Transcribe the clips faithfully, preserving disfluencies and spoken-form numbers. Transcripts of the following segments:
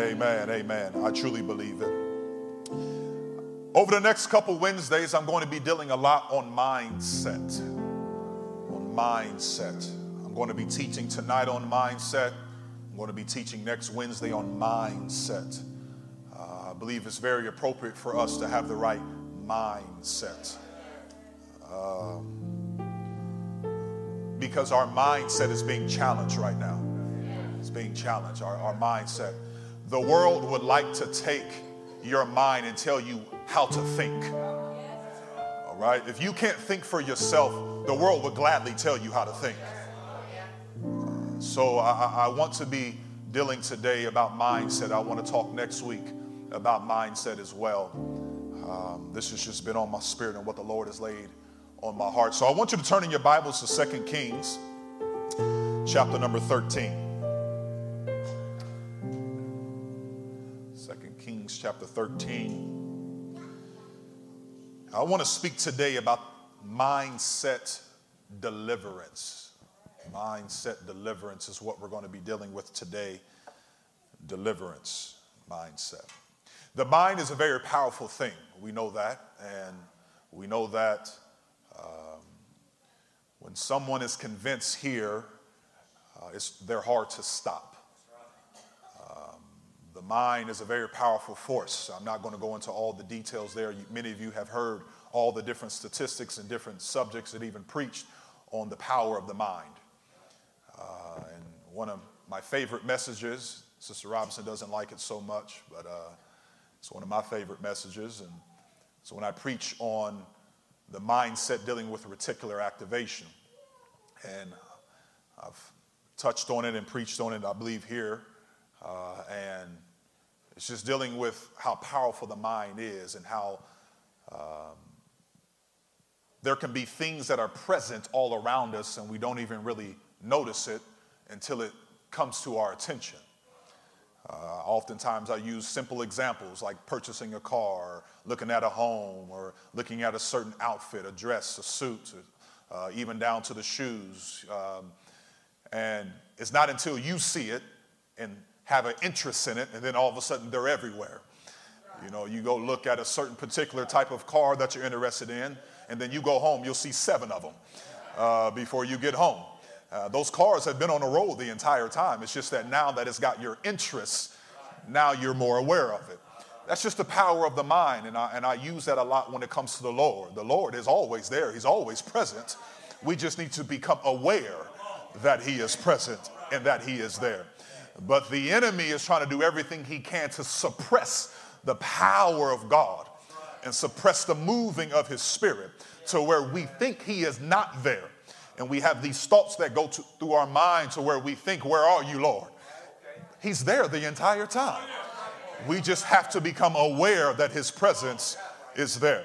Amen, amen. I truly believe it. Over the next couple Wednesdays, I'm going to be dealing a lot on mindset. On mindset. I'm going to be teaching tonight on mindset. I'm going to be teaching next Wednesday on mindset. Uh, I believe it's very appropriate for us to have the right mindset. Um, because our mindset is being challenged right now. It's being challenged, our, our mindset. The world would like to take your mind and tell you how to think. All right? If you can't think for yourself, the world would gladly tell you how to think. Uh, so I, I want to be dealing today about mindset. I want to talk next week about mindset as well. Um, this has just been on my spirit and what the Lord has laid on my heart. So I want you to turn in your Bibles to Second Kings, chapter number thirteen. Kings chapter thirteen. I want to speak today about mindset deliverance. Mindset deliverance is what we're going to be dealing with today. Deliverance mindset. The mind is a very powerful thing. We know that. And we know that um, when someone is convinced here, uh, it's, they're hard to stop. The mind is a very powerful force. I'm not going to go into all the details there. You, many of you have heard all the different statistics and different subjects that even preached on the power of the mind. Uh, and one of my favorite messages, Sister Robinson doesn't like it so much, but uh, it's one of my favorite messages. And so when I preach on the mindset dealing with reticular activation, and I've touched on it and preached on it, I believe, here, uh, and it's just dealing with how powerful the mind is and how um, there can be things that are present all around us and we don't even really notice it until it comes to our attention. Uh, oftentimes I use simple examples like purchasing a car, looking at a home, or looking at a certain outfit, a dress, a suit, uh, even down to the shoes. Um, and it's not until you see it and have an interest in it, and then all of a sudden they're everywhere. You know, you go look at a certain particular type of car that you're interested in, and then you go home, you'll see seven of them uh, before you get home. Uh, those cars have been on the road the entire time. It's just that now that it's got your interest, now you're more aware of it. That's just the power of the mind, and I, and I use that a lot when it comes to the Lord. The Lord is always there. He's always present. We just need to become aware that he is present and that he is there. But the enemy is trying to do everything he can to suppress the power of God and suppress the moving of his spirit to where we think he is not there. And we have these thoughts that go to, through our mind to where we think, where are you, Lord? He's there the entire time. We just have to become aware that his presence is there.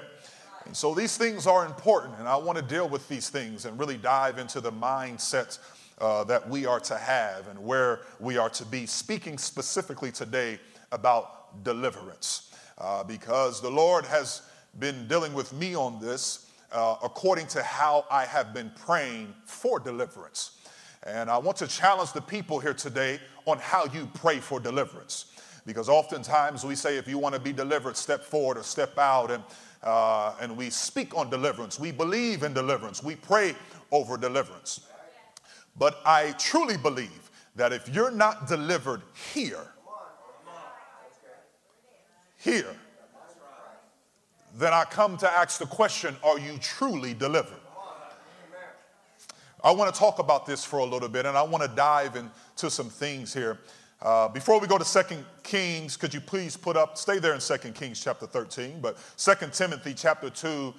And so these things are important, and I want to deal with these things and really dive into the mindset Uh, that we are to have and where we are to be, speaking specifically today about deliverance, uh, because the Lord has been dealing with me on this uh, according to how I have been praying for deliverance. And I want to challenge the people here today on how you pray for deliverance, because oftentimes we say if you want to be delivered, step forward or step out, and uh, and we speak on deliverance. We believe in deliverance. We pray over deliverance. But I truly believe that if you're not delivered here, here, then I come to ask the question, are you truly delivered? I want to talk about this for a little bit, and I want to dive into some things here. Uh, before we go to Second Kings, could you please put up, stay there in Second Kings chapter thirteen, but Second Timothy chapter two,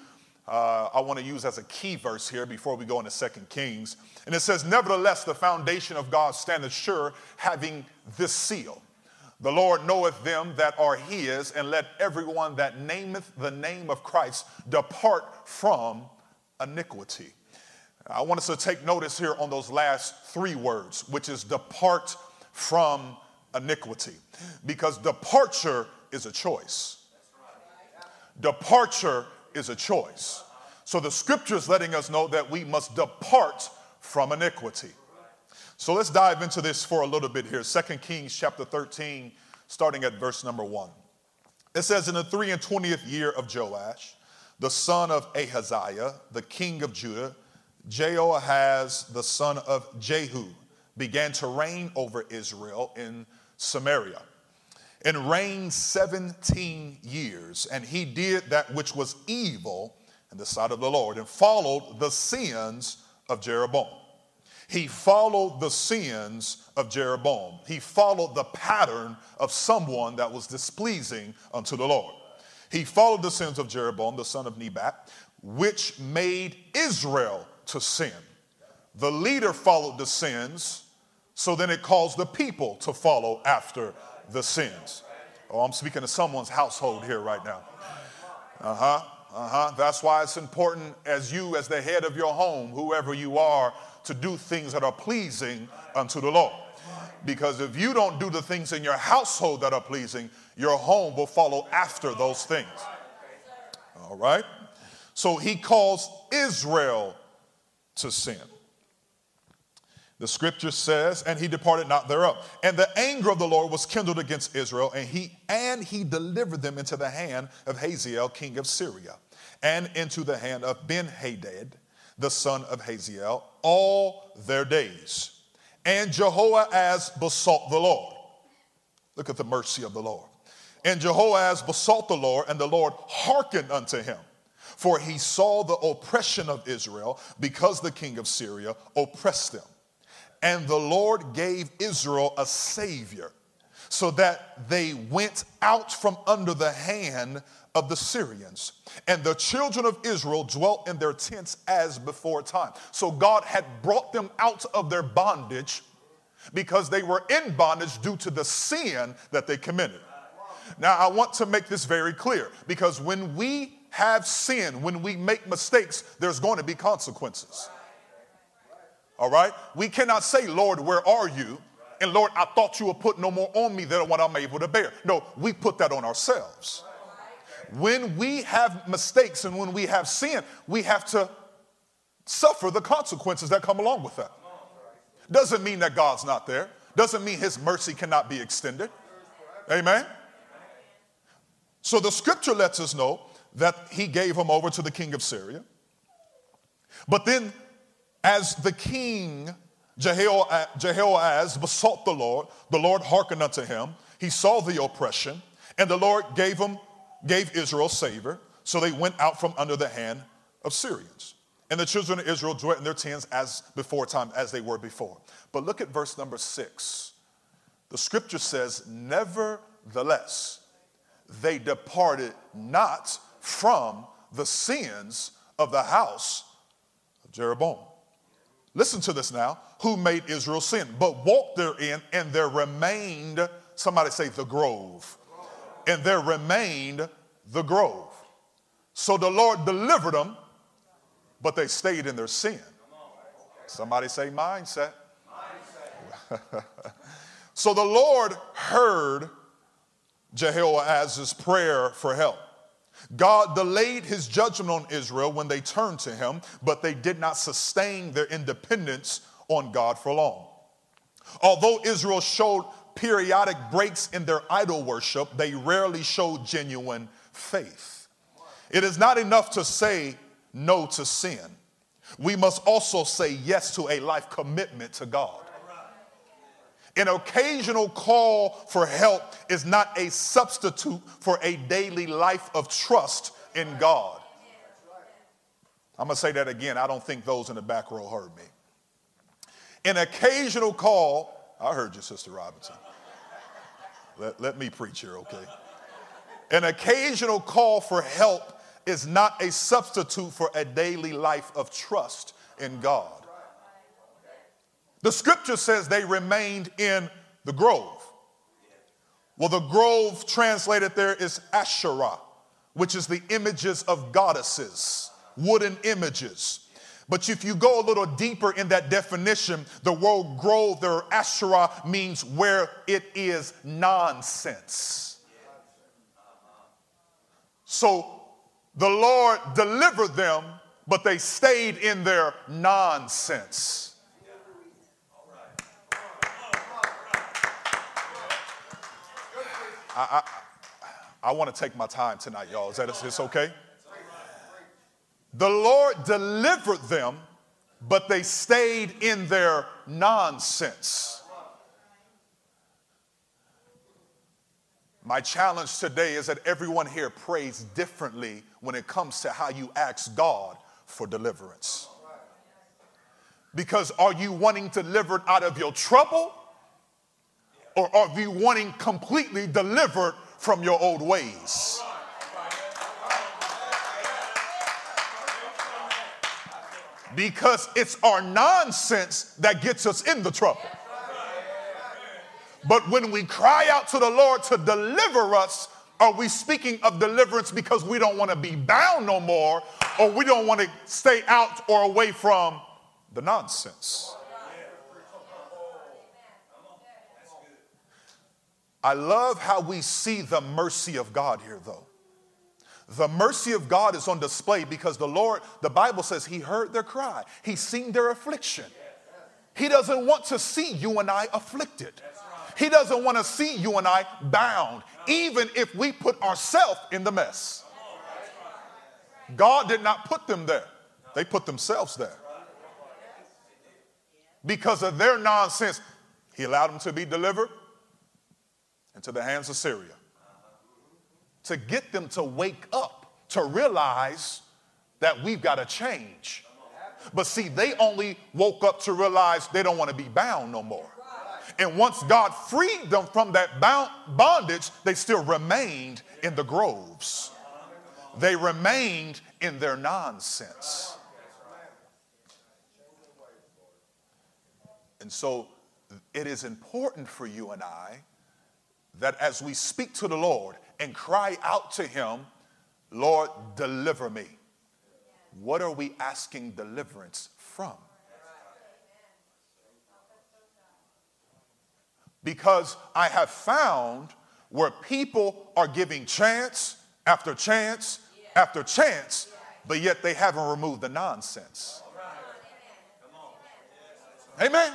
Uh, I want to use as a key verse here before we go into Second Kings. And it says, nevertheless, the foundation of God standeth sure, having this seal. The Lord knoweth them that are his, and let everyone that nameth the name of Christ depart from iniquity. I want us to take notice here on those last three words, which is depart from iniquity. Because departure is a choice. Departure is a choice. So the scripture is letting us know that we must depart from iniquity. So let's dive into this for a little bit here. Second Kings chapter thirteen, starting at verse number one. It says, in the three and twentieth year of Joash, the son of Ahaziah, the king of Judah, Jehoahaz, the son of Jehu, began to reign over Israel in Samaria, and reigned seventeen years. And he did that which was evil in the sight of the Lord, and followed the sins of Jeroboam. He followed the sins of Jeroboam. He followed the pattern of someone that was displeasing unto the Lord. He followed the sins of Jeroboam, the son of Nebat, which made Israel to sin. The leader followed the sins, so then it caused the people to follow after the sins. Oh, I'm speaking to someone's household here right now. Uh-huh, uh-huh. That's why it's important as you, as the head of your home, whoever you are, to do things that are pleasing unto the Lord. Because if you don't do the things in your household that are pleasing, your home will follow after those things. All right? So he calls Israel to sin. The scripture says, and he departed not thereof. And the anger of the Lord was kindled against Israel, and he and he delivered them into the hand of Hazael, king of Syria, and into the hand of Ben-Hadad, the son of Hazael, all their days. And Jehoahaz besought the Lord. Look at the mercy of the Lord. And Jehoahaz besought the Lord, and the Lord hearkened unto him. For he saw the oppression of Israel, because the king of Syria oppressed them. And the Lord gave Israel a savior, so that they went out from under the hand of the Syrians. And the children of Israel dwelt in their tents as before time. So God had brought them out of their bondage, because they were in bondage due to the sin that they committed. Now, I want to make this very clear, because when we have sin, when we make mistakes, there's going to be consequences. All right? We cannot say, Lord, where are you? And Lord, I thought you would put no more on me than what I'm able to bear. No, we put that on ourselves. When we have mistakes and when we have sin, we have to suffer the consequences that come along with that. Doesn't mean that God's not there. Doesn't mean his mercy cannot be extended. Amen? So the scripture lets us know that he gave him over to the king of Syria. But then, as the king, Jehoahaz, besought the Lord, the Lord hearkened unto him. He saw the oppression, and the Lord gave him, gave Israel savor, so they went out from under the hand of Syrians. And the children of Israel dwelt in their tents as before time, as they were before. But look at verse number six. The scripture says, nevertheless, they departed not from the sins of the house of Jeroboam. Listen to this now, who made Israel sin, but walked therein, and there remained, somebody say the grove, and there remained the grove. So the Lord delivered them, but they stayed in their sin. Somebody say mindset. mindset. So the Lord heard Jehoahaz's prayer for help. God delayed his judgment on Israel when they turned to him, but they did not sustain their independence on God for long. Although Israel showed periodic breaks in their idol worship, they rarely showed genuine faith. It is not enough to say no to sin. We must also say yes to a life commitment to God. An occasional call for help is not a substitute for a daily life of trust in God. I'm going to say that again. I don't think those in the back row heard me. An occasional call, I heard you, Sister Robinson. Let, let me preach here, okay? An occasional call for help is not a substitute for a daily life of trust in God. The scripture says they remained in the grove. Well, the grove translated there is Asherah, which is the images of goddesses, wooden images. But if you go a little deeper in that definition, the word grove there, Asherah, means where it is nonsense. So the Lord delivered them, but they stayed in their nonsense. I, I, I want to take my time tonight, y'all. Is that it's okay? The Lord delivered them, but they stayed in their nonsense. My challenge today is that everyone here prays differently when it comes to how you ask God for deliverance. Because are you wanting delivered out of your trouble? Or are you wanting completely delivered from your old ways? Because it's our nonsense that gets us in the trouble. But when we cry out to the Lord to deliver us, are we speaking of deliverance because we don't want to be bound no more, or we don't want to stay out or away from the nonsense? I love how we see the mercy of God here, though. The mercy of God is on display because the Lord, the Bible says, he heard their cry. He's seen their affliction. He doesn't want to see you and I afflicted. He doesn't want to see you and I bound, even if we put ourselves in the mess. God did not put them there. They put themselves there. Because of their nonsense, he allowed them to be delivered into the hands of Syria. To get them to wake up, to realize that we've got to change. But see, they only woke up to realize they don't want to be bound no more. And once God freed them from that bondage, they still remained in the groves. They remained in their nonsense. And so it is important for you and I that as we speak to the Lord and cry out to him, Lord, deliver me. What are we asking deliverance from? Because I have found where people are giving chance after chance after chance, but yet they haven't removed the nonsense. Amen.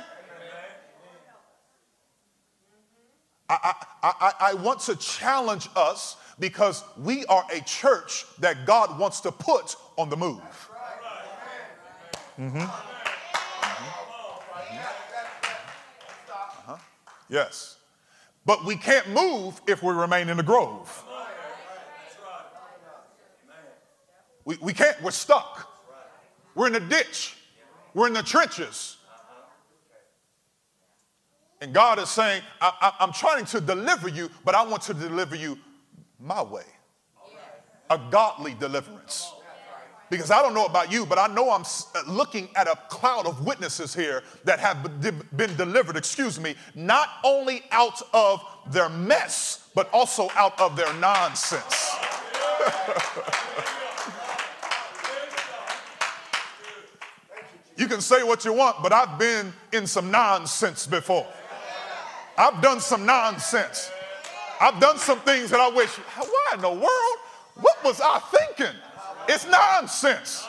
I, I, I, I want to challenge us because we are a church that God wants to put on the move. Mm-hmm. Yes. But we can't move if we remain in the grove. We, we can't. We're stuck. We're in the ditch. We're in the trenches. And God is saying, I, I, I'm trying to deliver you, but I want to deliver you my way. A godly deliverance. Because I don't know about you, but I know I'm looking at a cloud of witnesses here that have been delivered, excuse me, not only out of their mess, but also out of their nonsense. You can say what you want, but I've been in some nonsense before. I've done some nonsense. I've done some things that I wish, why in the world? What was I thinking? It's nonsense.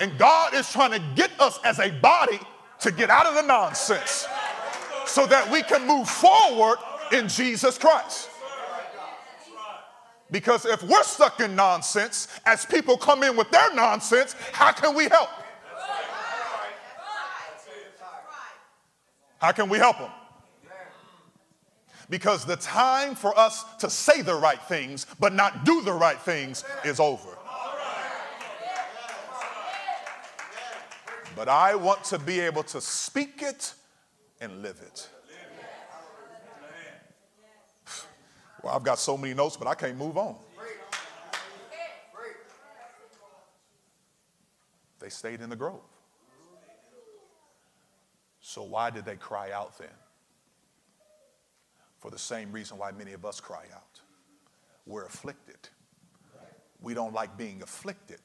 And God is trying to get us as a body to get out of the nonsense so that we can move forward in Jesus Christ. Because if we're stuck in nonsense, as people come in with their nonsense, how can we help? How can we help them? Because the time for us to say the right things but not do the right things is over. But I want to be able to speak it and live it. Well, I've got so many notes, but I can't move on. They stayed in the grove. So why did they cry out then? For the same reason why many of us cry out. We're afflicted. We don't like being afflicted.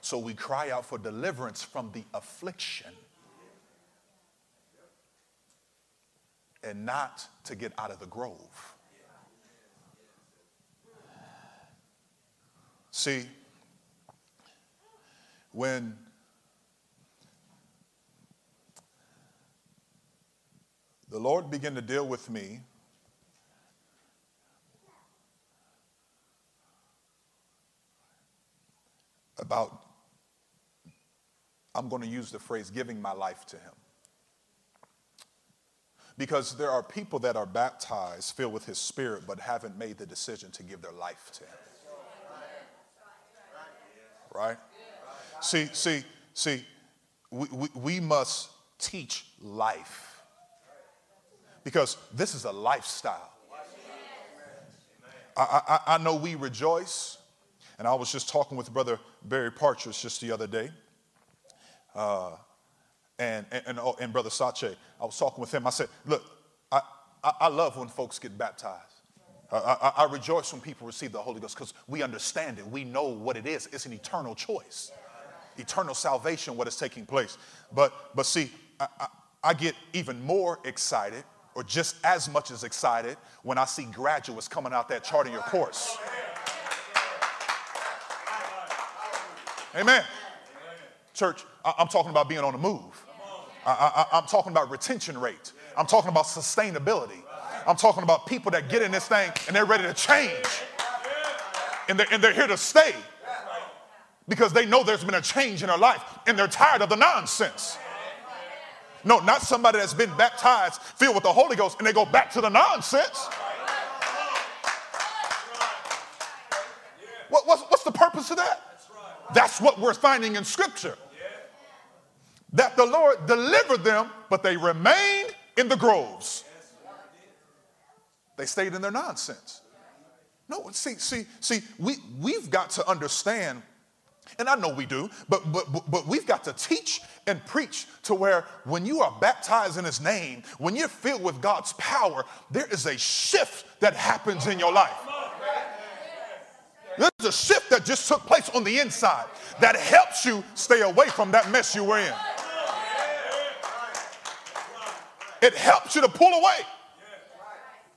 So we cry out for deliverance from the affliction and not to get out of the grove. See, when the Lord began to deal with me about, I'm going to use the phrase, giving my life to him. Because there are people that are baptized, filled with his spirit, but haven't made the decision to give their life to him. Right? See, see, see, we, we, we must teach life. Because this is a lifestyle. I, I, I know we rejoice. And I was just talking with Brother Barry Partridge just the other day. Uh, and, and, and, oh, and Brother Sache, I was talking with him. I said, look, I, I, I love when folks get baptized. I, I, I rejoice when people receive the Holy Ghost because we understand it. We know what it is. It's an eternal choice, eternal salvation, what is taking place. But, but see, I, I, I get even more excited, or just as much as excited, when I see graduates coming out there charting your course. Amen. Church, I'm talking about being on the move. I, I, I'm talking about retention rate. I'm talking about sustainability. I'm talking about people that get in this thing and they're ready to change. And they're, and they're here to stay because they know there's been a change in their life and they're tired of the nonsense. No, not somebody that's been baptized, filled with the Holy Ghost, and they go back to the nonsense. What, what's, what's the purpose of that? That's what we're finding in Scripture. That the Lord delivered them, but they remained in the groves. They stayed in their nonsense. No, see, see, see, we, we've got to understand, and I know we do, but, but, but we've got to teach and preach to where when you are baptized in his name, when you're filled with God's power, there is a shift that happens in your life. There's a shift that just took place on the inside that helps you stay away from that mess you were in. It helps you to pull away.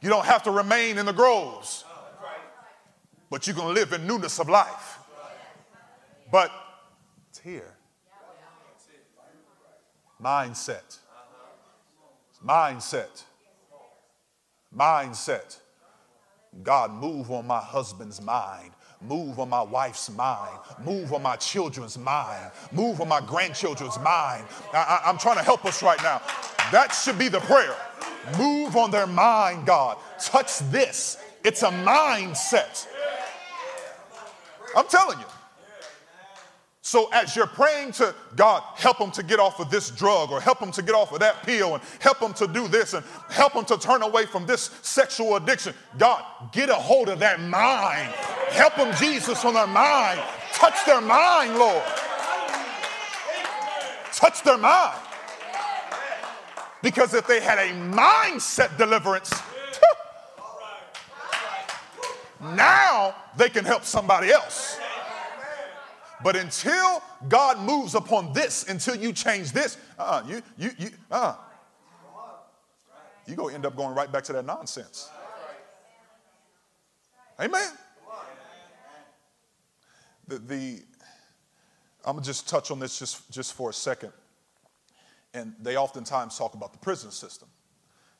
You don't have to remain in the groves, but you can live in newness of life. But it's here. Mindset. Mindset. Mindset. God, move on my husband's mind. Move on my wife's mind. Move on my children's mind. Move on my grandchildren's mind. I, I, I'm trying to help us right now. That should be the prayer. Move on their mind, God. Touch this. It's a mindset. I'm telling you. So as you're praying to God, help them to get off of this drug, or help them to get off of that pill, and help them to do this, and help them to turn away from this sexual addiction. God, get a hold of that mind. Help them, Jesus, on their mind. Touch their mind, Lord. Touch their mind. Because if they had a mindset deliverance, now they can help somebody else. But until God moves upon this, until you change this, uh, you, you, you, uh, you go end up going right back to that nonsense. Amen. The, the I'm gonna just touch on this just, just for a second. And they oftentimes talk about the prison system.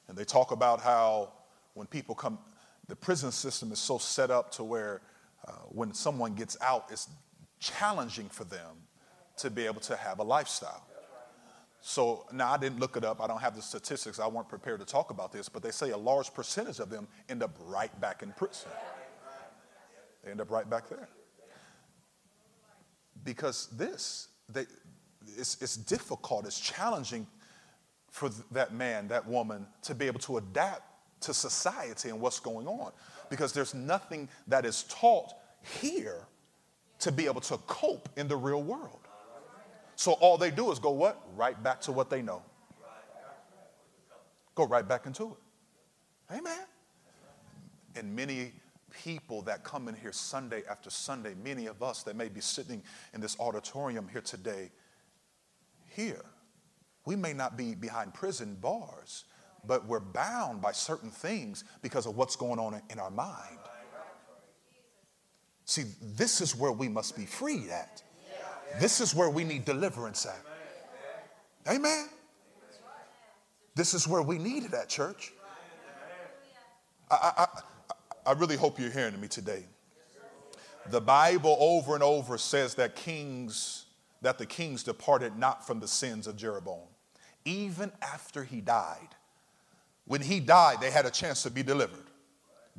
And they talk about how when people come, the prison system is so set up to where uh, when someone gets out, it's challenging for them to be able to have a lifestyle. So now I didn't look it up. I don't have the statistics. I weren't prepared to talk about this, but they say a large percentage of them end up right back in prison. They end up right back there. Because this, they, it's, it's difficult, it's challenging for that man, that woman, to be able to adapt to society and what's going on. Because there's nothing that is taught here to be able to cope in the real world. So all they do is go what? Right back to what they know. Go right back into it. Amen. And many people that come in here Sunday after Sunday, many of us that may be sitting in this auditorium here today, here, we may not be behind prison bars, but we're bound by certain things because of what's going on in our mind. See, this is where we must be freed at. This is where we need deliverance at. Amen. This is where we need it at, church. I, I, I really hope you're hearing me today. The Bible over and over says that kings, that the kings departed not from the sins of Jeroboam. Even after he died, when he died, they had a chance to be delivered.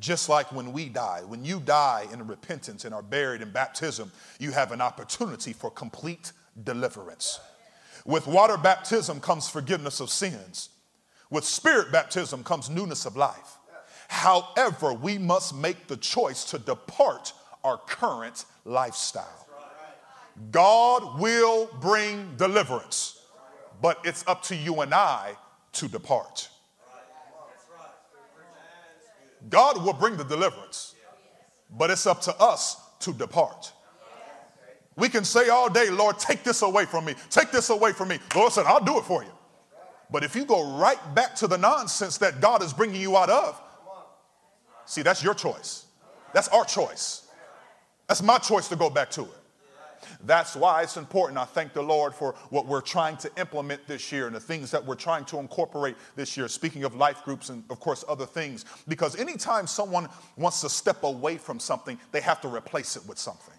Just like when we die, when you die in repentance and are buried in baptism, you have an opportunity for complete deliverance. With water baptism comes forgiveness of sins. With spirit baptism comes newness of life. However, we must make the choice to depart our current lifestyle. God will bring deliverance, but it's up to you and I to depart. God will bring the deliverance, but it's up to us to depart. We can say all day, Lord, take this away from me. Take this away from me. The Lord said, I'll do it for you. But if you go right back to the nonsense that God is bringing you out of, see, that's your choice. That's our choice. That's my choice to go back to it. That's why it's important. I thank the Lord for what we're trying to implement this year and the things that we're trying to incorporate this year, speaking of life groups and, of course, other things. Because anytime someone wants to step away from something, they have to replace it with something.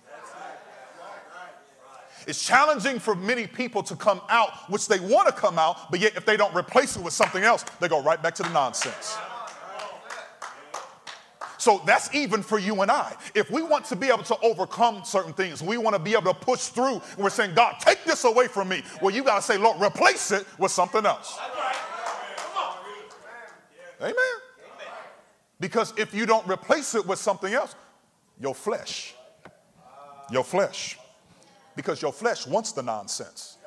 It's challenging for many people to come out, which they want to come out, but yet if they don't replace it with something else, they go right back to the nonsense. So that's even for you and I. If we want to be able to overcome certain things, we want to be able to push through, and we're saying, God, take this away from me. Well, you got to say, Lord, replace it with something else. Amen. Because if you don't replace it with something else, your flesh, your flesh, because your flesh wants the nonsense.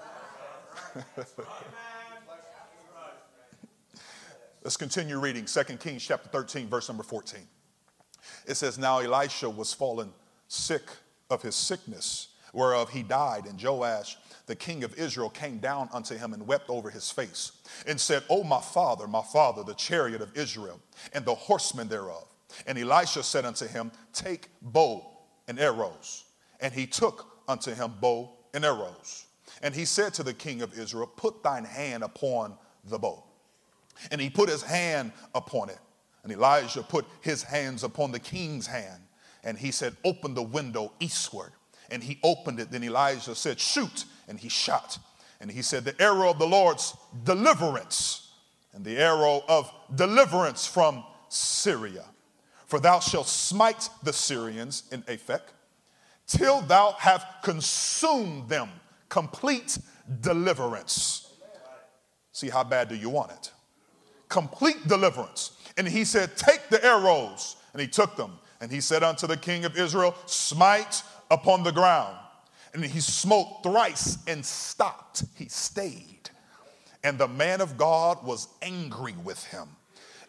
Let's continue reading Second Kings chapter thirteen, verse number fourteen. It says, now Elisha was fallen sick of his sickness, whereof he died. And Joash, the king of Israel, came down unto him and wept over his face and said, O my father, my father, the chariot of Israel and the horsemen thereof. And Elisha said unto him, take bow and arrows. And he took unto him bow and arrows. And he said to the king of Israel, put thine hand upon the bow. And he put his hand upon it. And Elijah put his hands upon the king's hand. And he said, open the window eastward. And he opened it. Then Elijah said, shoot. And he shot. And he said, the arrow of the Lord's deliverance, and the arrow of deliverance from Syria. For thou shalt smite the Syrians in Aphek, till thou have consumed them. Complete deliverance. See, how bad do you want it? Complete deliverance. And he said, take the arrows. And he took them. And he said unto the king of Israel, smite upon the ground. And he smote thrice and stopped. He stayed. And the man of God was angry with him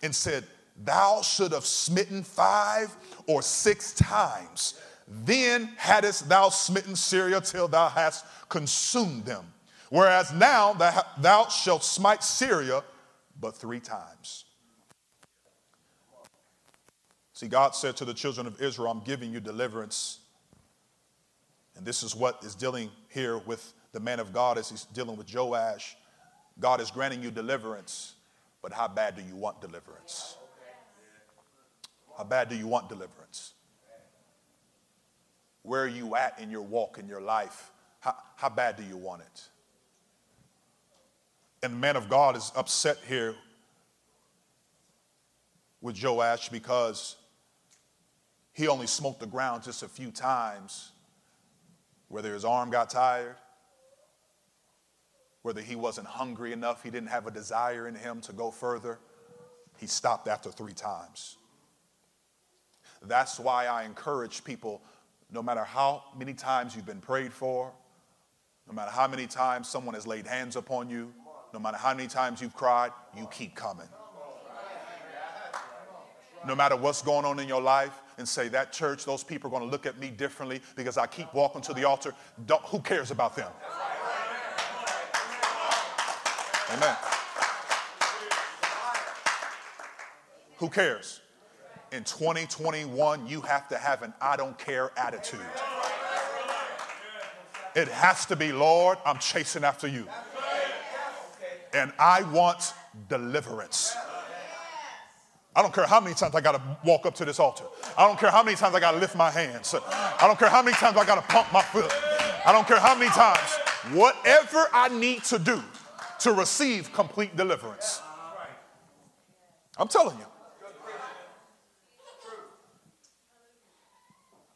and said, thou should have smitten five or six times. Then hadst thou smitten Syria till thou hast consumed them. Whereas now thou shalt smite Syria but three times. See, God said to the children of Israel, I'm giving you deliverance. And this is what is dealing here with the man of God as he's dealing with Joash. God is granting you deliverance, but how bad do you want deliverance? How bad do you want deliverance? Where are you at in your walk, in your life? How, how bad do you want it? And the man of God is upset here with Joash because he only smote the ground just a few times, whether his arm got tired, whether he wasn't hungry enough, he didn't have a desire in him to go further. He stopped after three times. That's why I encourage people, no matter how many times you've been prayed for, no matter how many times someone has laid hands upon you, no matter how many times you've cried, you keep coming. No matter what's going on in your life, and say, that church, those people are going to look at me differently because I keep walking to the altar. Don't, who cares about them? Amen. Who cares? In twenty twenty-one, you have to have an I don't care attitude. It has to be, Lord, I'm chasing after you. And I want deliverance. I don't care how many times I got to walk up to this altar. I don't care how many times I got to lift my hands. I don't care how many times I got to pump my foot. I don't care how many times. Whatever I need to do to receive complete deliverance. I'm telling you.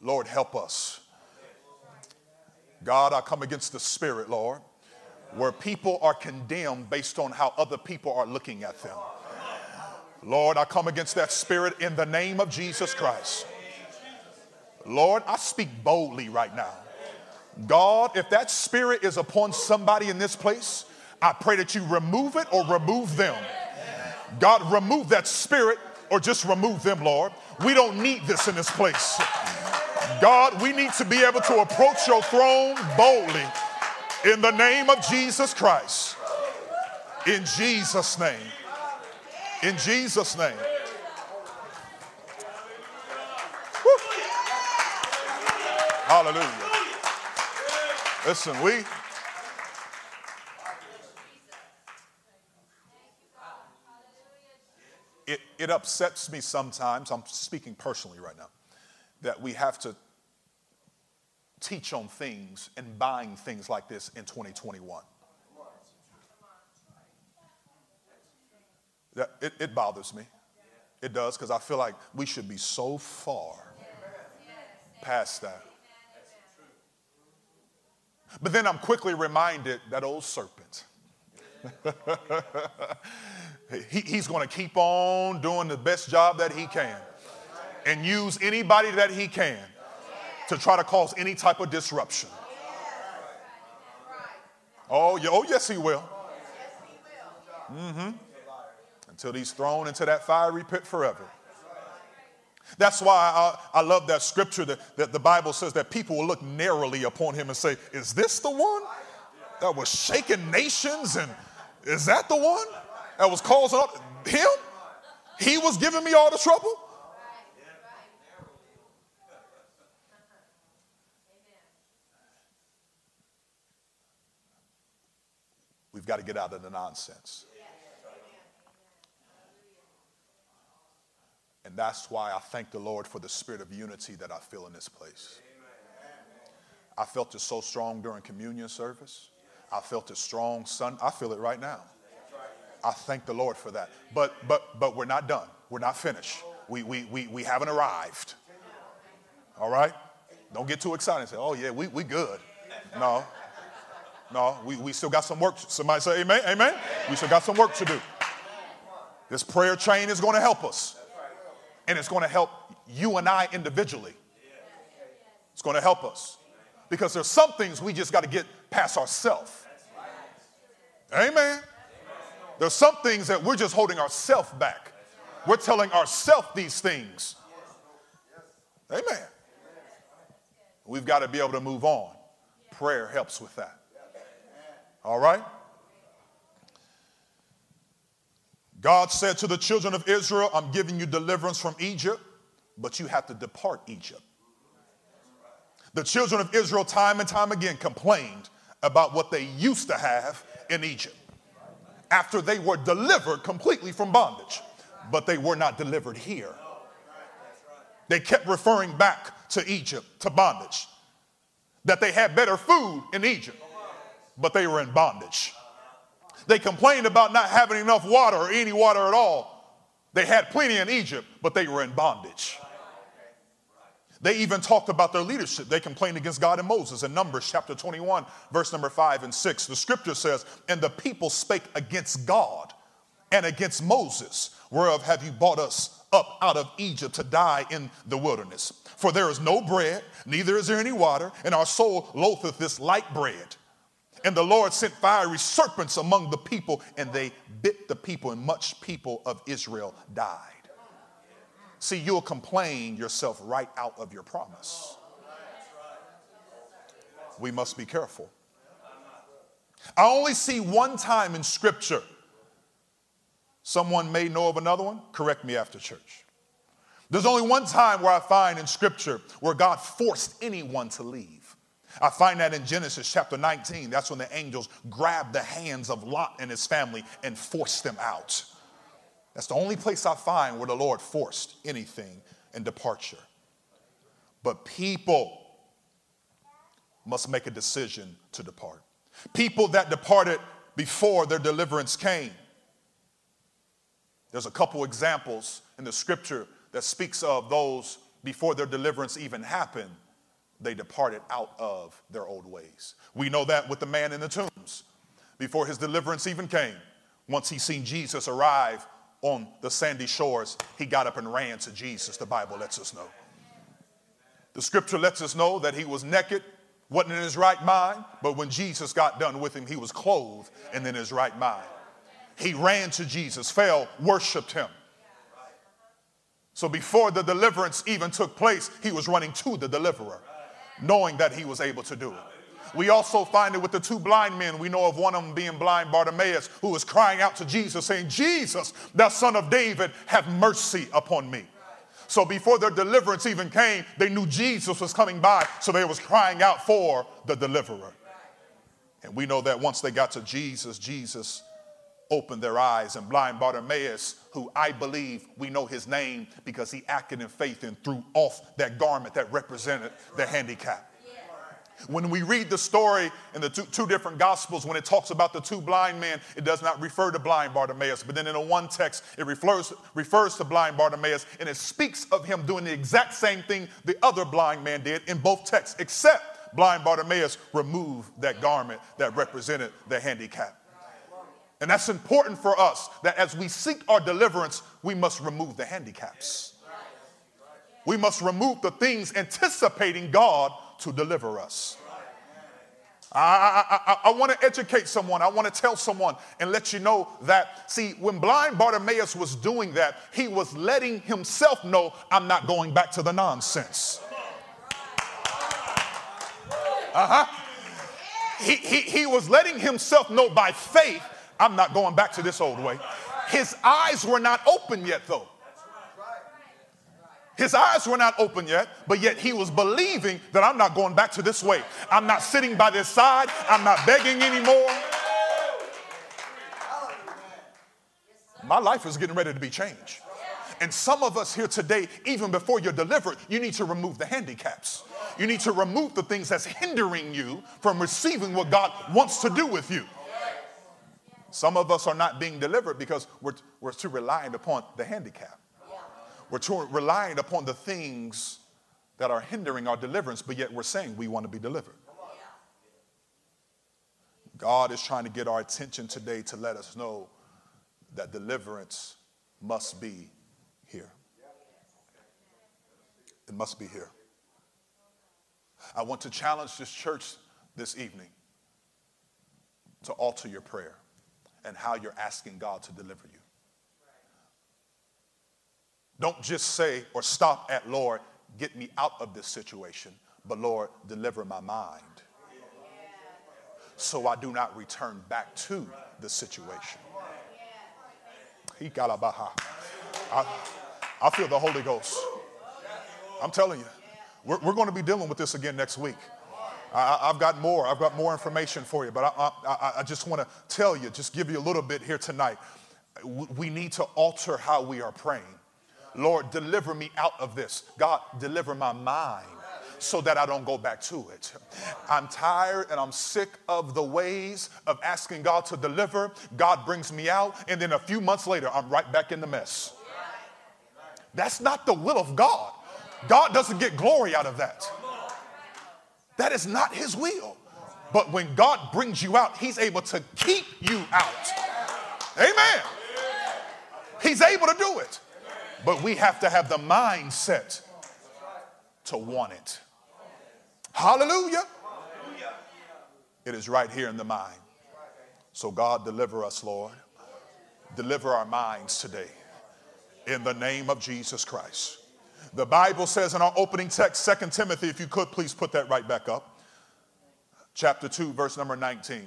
Lord, help us. God, I come against the spirit, Lord, where people are condemned based on how other people are looking at them. Lord, I come against that spirit in the name of Jesus Christ. Lord, I speak boldly right now. God, if that spirit is upon somebody in this place, I pray that you remove it or remove them. God, remove that spirit or just remove them, Lord. We don't need this in this place. God, we need to be able to approach your throne boldly in the name of Jesus Christ. In Jesus' name. In Jesus' name. Woo. Hallelujah. Listen, we... It, it upsets me sometimes, I'm speaking personally right now, that we have to teach on things and buying things like this in twenty twenty-one. That, it, it bothers me. It does, because I feel like we should be so far past that. But then I'm quickly reminded that old serpent. he, he's going to keep on doing the best job that he can and use anybody that he can to try to cause any type of disruption. Oh, oh yes, he will. Mm-hmm. Until he's thrown into that fiery pit forever. That's why I, I love that scripture that, that the Bible says that people will look narrowly upon him and say, is this the one that was shaking nations? And is that the one that was causing up him? He was giving me all the trouble? We've got to get out of the nonsense. And that's why I thank the Lord for the spirit of unity that I feel in this place. I felt it so strong during communion service. I felt it strong Sunday. I feel it right now. I thank the Lord for that. But but but we're not done. We're not finished. We we we we haven't arrived. All right? Don't get too excited and say, oh yeah, we we good. No. No, we, we still got some work. Somebody say amen, amen. We still got some work to do. This prayer chain is going to help us. And it's going to help you and I individually. It's going to help us. Because there's some things we just got to get past ourselves. Amen. There's some things that we're just holding ourselves back. We're telling ourselves these things. Amen. We've got to be able to move on. Prayer helps with that. All right? God said to the children of Israel, I'm giving you deliverance from Egypt, but you have to depart Egypt. The children of Israel time and time again complained about what they used to have in Egypt after they were delivered completely from bondage, but they were not delivered here. They kept referring back to Egypt, to bondage, that they had better food in Egypt, but they were in bondage. They complained about not having enough water or any water at all. They had plenty in Egypt, but they were in bondage. They even talked about their leadership. They complained against God and Moses in Numbers chapter twenty-one, verse number five and six. The scripture says, and the people spake against God and against Moses, whereof have you brought us up out of Egypt to die in the wilderness? For there is no bread, neither is there any water, and our soul loatheth this light bread. And the Lord sent fiery serpents among the people, and they bit the people, and much people of Israel died. See, you'll complain yourself right out of your promise. We must be careful. I only see one time in Scripture. Someone may know of another one. Correct me after church. There's only one time where I find in Scripture where God forced anyone to leave. I find that in Genesis chapter nineteen. That's when the angels grabbed the hands of Lot and his family and forced them out. That's the only place I find where the Lord forced anything in departure. But people must make a decision to depart. People that departed before their deliverance came. There's a couple examples in the scripture that speaks of those before their deliverance even happened, they departed out of their old ways. We know that with the man in the tombs. Before his deliverance even came, once he seen Jesus arrive on the sandy shores, he got up and ran to Jesus, the Bible lets us know. The scripture lets us know that he was naked, wasn't in his right mind, but when Jesus got done with him, he was clothed and in his right mind. He ran to Jesus, fell, worshiped him. So before the deliverance even took place, he was running to the deliverer, knowing that he was able to do it. We also find it with the two blind men. We know of one of them being blind, Bartimaeus, who was crying out to Jesus, saying, Jesus, thou son of David, have mercy upon me. So before their deliverance even came, they knew Jesus was coming by, so they was crying out for the deliverer. And we know that once they got to Jesus, Jesus opened their eyes, and blind Bartimaeus, who I believe we know his name because he acted in faith and threw off that garment that represented the handicap. Yeah. When we read the story in the two, two different gospels, when it talks about the two blind men, it does not refer to blind Bartimaeus, but then in the one text, it refers, refers to blind Bartimaeus, and it speaks of him doing the exact same thing the other blind man did in both texts, except blind Bartimaeus removed that garment that represented the handicap. And that's important for us, that as we seek our deliverance, we must remove the handicaps. We must remove the things anticipating God to deliver us. I, I, I, I want to educate someone. I want to tell someone and let you know that, see, when blind Bartimaeus was doing that, he was letting himself know, I'm not going back to the nonsense. Uh-huh. He, he, he was letting himself know by faith, I'm not going back to this old way. His eyes were not open yet, though. His eyes were not open yet, but yet he was believing that I'm not going back to this way. I'm not sitting by this side. I'm not begging anymore. My life is getting ready to be changed. And some of us here today, even before you're delivered, you need to remove the handicaps. You need to remove the things that's hindering you from receiving what God wants to do with you. Some of us are not being delivered because we're, we're too reliant upon the handicap. We're too reliant upon the things that are hindering our deliverance, but yet we're saying we want to be delivered. God is trying to get our attention today to let us know that deliverance must be here. It must be here. I want to challenge this church this evening to alter your prayer and how you're asking God to deliver you. Don't just say or stop at, Lord, get me out of this situation, but Lord, deliver my mind so I do not return back to the situation. I, I feel the Holy Ghost. I'm telling you, we're, we're going to be dealing with this again next week. I, I've got more. I've got more information for you, but I, I, I just want to tell you, just give you a little bit here tonight. We need to alter how we are praying. Lord, deliver me out of this. God, deliver my mind so that I don't go back to it. I'm tired and I'm sick of the ways of asking God to deliver. God brings me out, and then a few months later, I'm right back in the mess. That's not the will of God. God doesn't get glory out of that. That is not his will. But when God brings you out, he's able to keep you out. Amen. He's able to do it. But we have to have the mindset to want it. Hallelujah. It is right here in the mind. So God, deliver us, Lord. Deliver our minds today in the name of Jesus Christ. The Bible says in our opening text, Second Timothy, if you could, please put that right back up. Chapter two, verse number nineteen,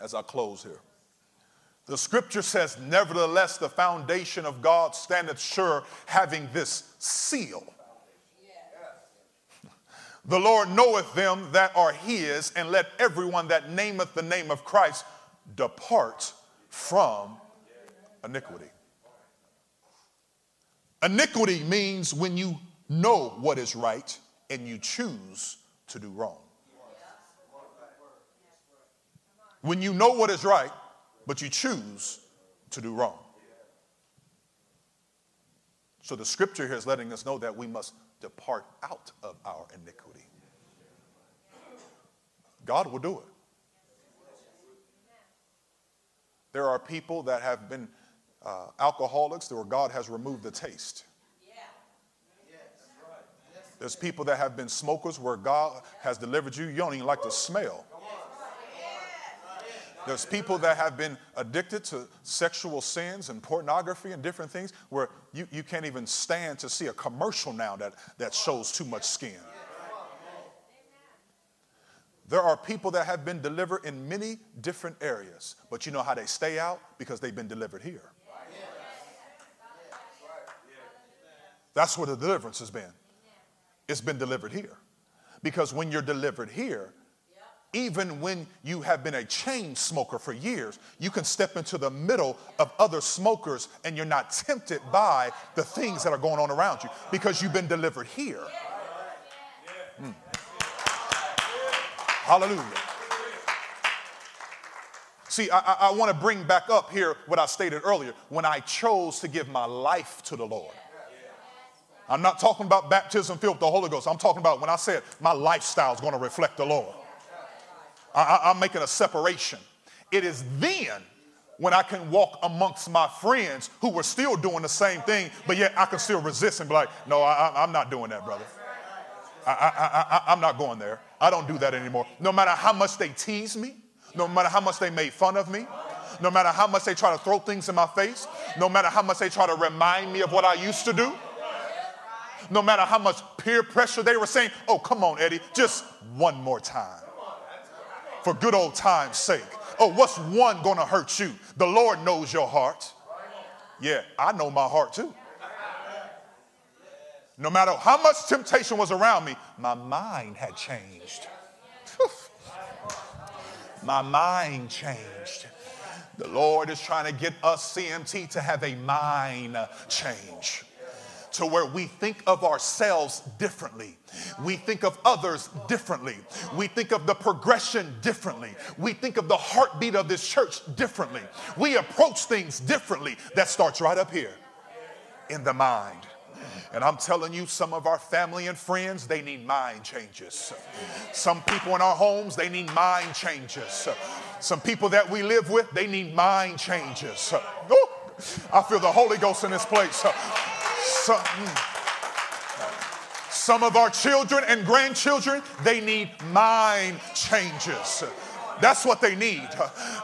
as I close here. The scripture says, nevertheless, the foundation of God standeth sure, having this seal. The Lord knoweth them that are his, and let everyone that nameth the name of Christ depart from iniquity. Iniquity means when you know what is right and you choose to do wrong. When you know what is right, but you choose to do wrong. So the scripture here is letting us know that we must depart out of our iniquity. God will do it. There are people that have been uh, alcoholics where God has removed the taste. There's people that have been smokers where God has delivered you. You don't even like the smell. There's people that have been addicted to sexual sins and pornography and different things where you, you can't even stand to see a commercial now that, that shows too much skin. There are people that have been delivered in many different areas, but you know how they stay out? Because they've been delivered here. That's where the deliverance has been. It's been delivered here. Because when you're delivered here, even when you have been a chain smoker for years, you can step into the middle of other smokers and you're not tempted by the things that are going on around you because you've been delivered here. Mm. Hallelujah. See, I, I, I want to bring back up here what I stated earlier. When I chose to give my life to the Lord. I'm not talking about baptism filled with the Holy Ghost. I'm talking about when I said my lifestyle is going to reflect the Lord. I, I'm making a separation. It is then when I can walk amongst my friends who were still doing the same thing, but yet I can still resist and be like, no, I, I'm not doing that, brother. I, I, I, I'm not going there. I don't do that anymore. No matter how much they tease me, no matter how much they made fun of me, no matter how much they try to throw things in my face, no matter how much they try to remind me of what I used to do, no matter how much peer pressure they were saying, oh, come on, Eddie, just one more time. For good old time's sake. Oh, what's one gonna hurt you? The Lord knows your heart. Yeah, I know my heart too. No matter how much temptation was around me, my mind had changed. My mind changed. The Lord is trying to get us, C M T, to have a mind change. To where we think of ourselves differently. We think of others differently. We think of the progression differently. We think of the heartbeat of this church differently. We approach things differently. That starts right up here in the mind. And I'm telling you, some of our family and friends, they need mind changes. Some people in our homes, they need mind changes. Some people that we live with, they need mind changes. Ooh, I feel the Holy Ghost in this place. Some, some of our children and grandchildren, they need mind changes. That's what they need.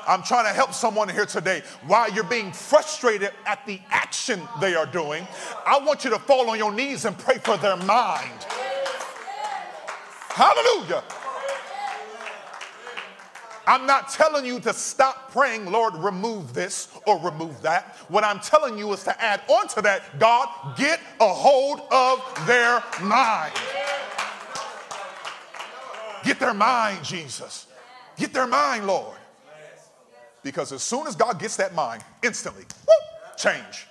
I'm trying to help someone here today. While you're being frustrated at the action they are doing, I want you to fall on your knees and pray for their mind. Hallelujah. I'm not telling you to stop praying, Lord, remove this or remove that. What I'm telling you is to add on to that, God, get a hold of their mind. Get their mind, Jesus. Get their mind, Lord. Because as soon as God gets that mind, instantly, whoop, change.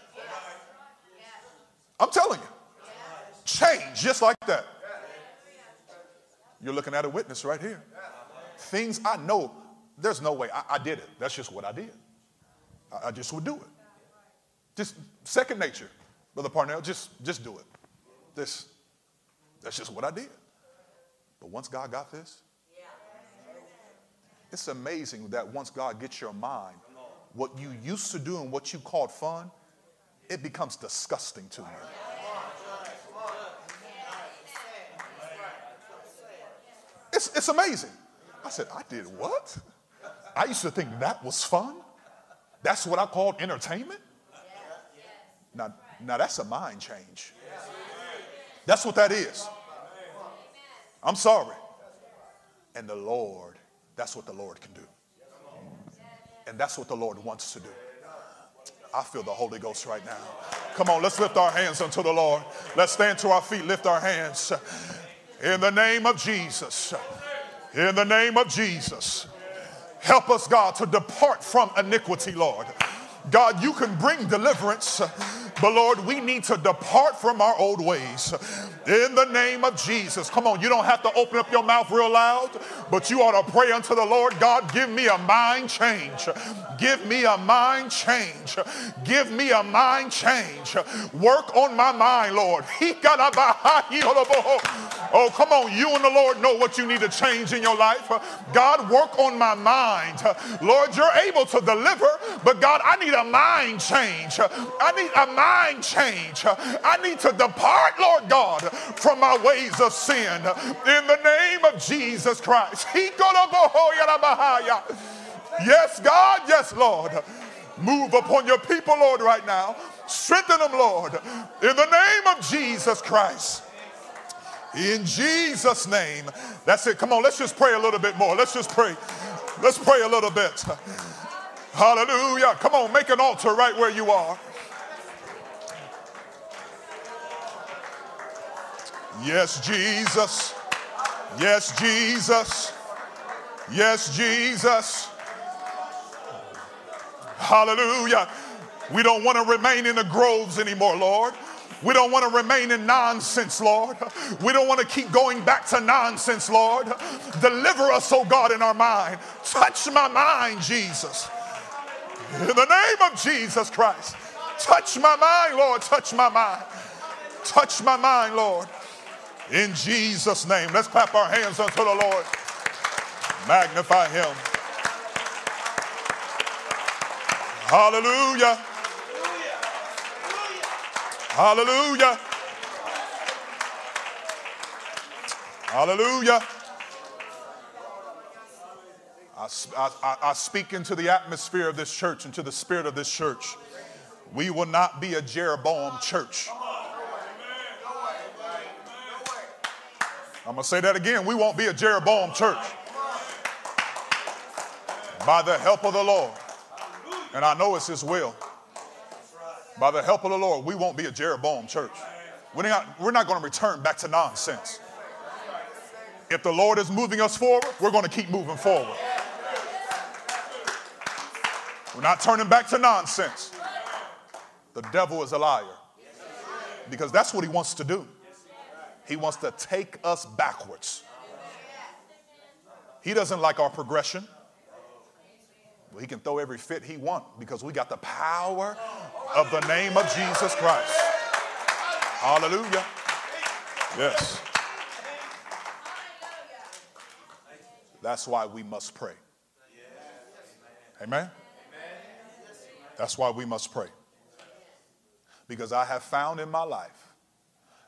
I'm telling you, change just like that. You're looking at a witness right here. Things I know. There's no way I, I did it. That's just what I did. I, I just would do it. Just second nature, Brother Parnell. Just, just do it. This, that's just what I did. But once God got this, it's amazing that once God gets your mind, what you used to do and what you called fun, it becomes disgusting to you. It's, it's amazing. I said, I did what? I used to think that was fun. That's what I called entertainment. Now, now that's a mind change. That's what that is. I'm sorry. And the Lord, that's what the Lord can do. And that's what the Lord wants to do. I feel the Holy Ghost right now. Come on, let's lift our hands unto the Lord. Let's stand to our feet, lift our hands. In the name of Jesus. In the name of Jesus, help us, God, to depart from iniquity, Lord. God, you can bring deliverance. But Lord, we need to depart from our old ways in the name of Jesus. Come on, you don't have to open up your mouth real loud, but you ought to pray unto the Lord, God, give me a mind change. Give me a mind change. Give me a mind change. Work on my mind, Lord. Oh, come on, you and the Lord know what you need to change in your life. God, work on my mind. Lord, you're able to deliver, but God, I need a mind change. I need a mind change. I need to depart, Lord God, from my ways of sin. In the name of Jesus Christ. Yes, God. Yes, Lord. Move upon your people, Lord, right now. Strengthen them, Lord, in the name of Jesus Christ. In Jesus' name. That's it. Come on, let's just pray a little bit more. Let's just pray. Let's pray a little bit. Hallelujah. Come on, make an altar right where you are. Yes, Jesus. Yes, Jesus. Yes, Jesus. Hallelujah. We don't want to remain in the groves anymore, Lord. We don't want to remain in nonsense, Lord. We don't want to keep going back to nonsense, Lord. Deliver us, oh God, in our mind. Touch my mind, Jesus. In the name of Jesus Christ. Touch my mind, Lord. Touch my mind. Touch my mind, Lord. In Jesus' name. Let's clap our hands unto the Lord. Magnify him. Hallelujah. Hallelujah. Hallelujah. I, I, I speak into the atmosphere of this church, into the spirit of this church. We will not be a Jeroboam church. I'm going to say that again. We won't be a Jeroboam church. By the help of the Lord. And I know it's his will. By the help of the Lord, we won't be a Jeroboam church. We're not, we're not going to return back to nonsense. If the Lord is moving us forward, we're going to keep moving forward. We're not turning back to nonsense. The devil is a liar. Because that's what he wants to do. He wants to take us backwards. He doesn't like our progression. Well, he can throw every fit he wants because we got the power of the name of Jesus Christ. Hallelujah. Yes. That's why we must pray. Amen. That's why we must pray. Because I have found in my life,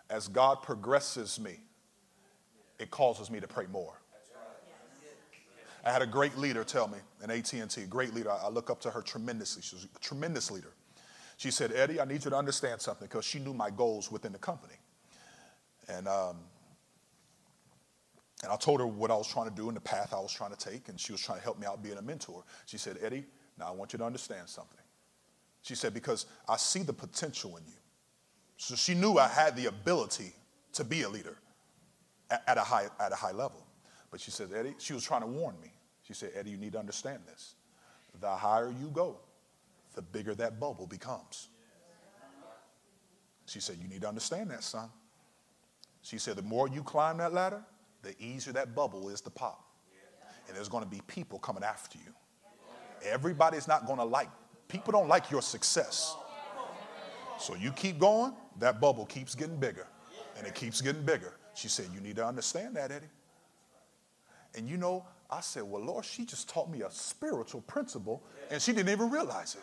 as God progresses me, it causes me to pray more. I had a great leader tell me, an A T and T, great leader. I look up to her tremendously. She was a tremendous leader. She said, Eddie, I need you to understand something, because she knew my goals within the company. And, um, and I told her what I was trying to do and the path I was trying to take, and she was trying to help me out being a mentor. She said, Eddie, now I want you to understand something. She said, because I see the potential in you. So she knew I had the ability to be a leader at, at, a, high, at a high level. But she said, Eddie, she was trying to warn me. She said, Eddie, you need to understand this. The higher you go, the bigger that bubble becomes. She said, you need to understand that, son. She said, the more you climb that ladder, the easier that bubble is to pop. And there's going to be people coming after you. Everybody's not going to like, people don't like your success. So you keep going, that bubble keeps getting bigger. And it keeps getting bigger. She said, you need to understand that, Eddie. And you know, I said, well, Lord, she just taught me a spiritual principle, and she didn't even realize it.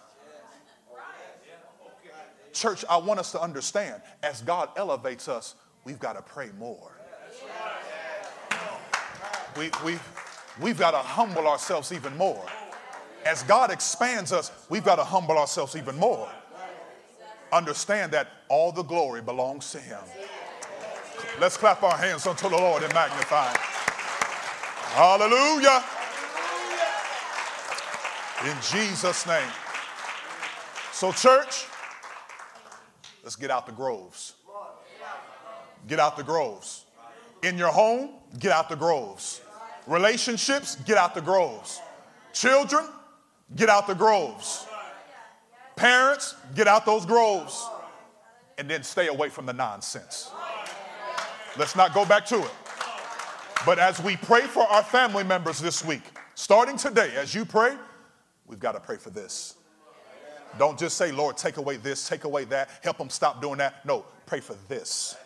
Church, I want us to understand, as God elevates us, we've got to pray more. We, we, we've got to humble ourselves even more. As God expands us, we've got to humble ourselves even more. Understand that all the glory belongs to him. Let's clap our hands unto the Lord and magnify him. Hallelujah. In Jesus' name. So church, let's get out the groves. Get out the groves. In your home, get out the groves. Relationships, get out the groves. Children, get out the groves. Parents, get out those groves. and then stay away from the nonsense. Let's not go back to it. But as we pray for our family members this week, starting today, as you pray, we've got to pray for this. Don't just say, Lord, take away this, take away that, help them stop doing that. No, pray for this.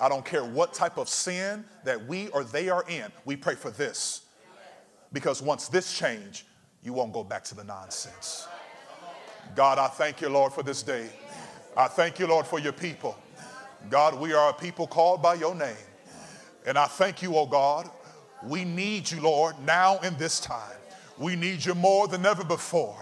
I don't care what type of sin that we or they are in, we pray for this. Because once this change, you won't go back to the nonsense. God, I thank you, Lord, for this day. I thank you, Lord, for your people. God, we are a people called by your name. And I thank you, oh God. We need you, Lord, now in this time. We need you more than ever before.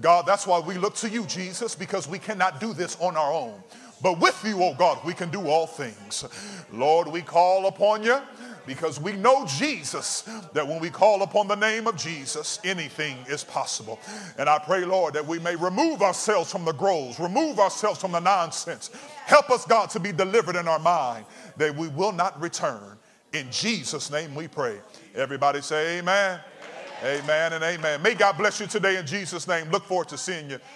God, that's why we look to you, Jesus, because we cannot do this on our own. But with you, oh God, we can do all things. Lord, we call upon you because we know, Jesus, that when we call upon the name of Jesus, anything is possible. And I pray, Lord, that we may remove ourselves from the groves, remove ourselves from the nonsense. Help us, God, to be delivered in our mind, that we will not return. In Jesus' name we pray. Everybody say amen. Amen and amen. May God bless you today in Jesus' name. Look forward to seeing you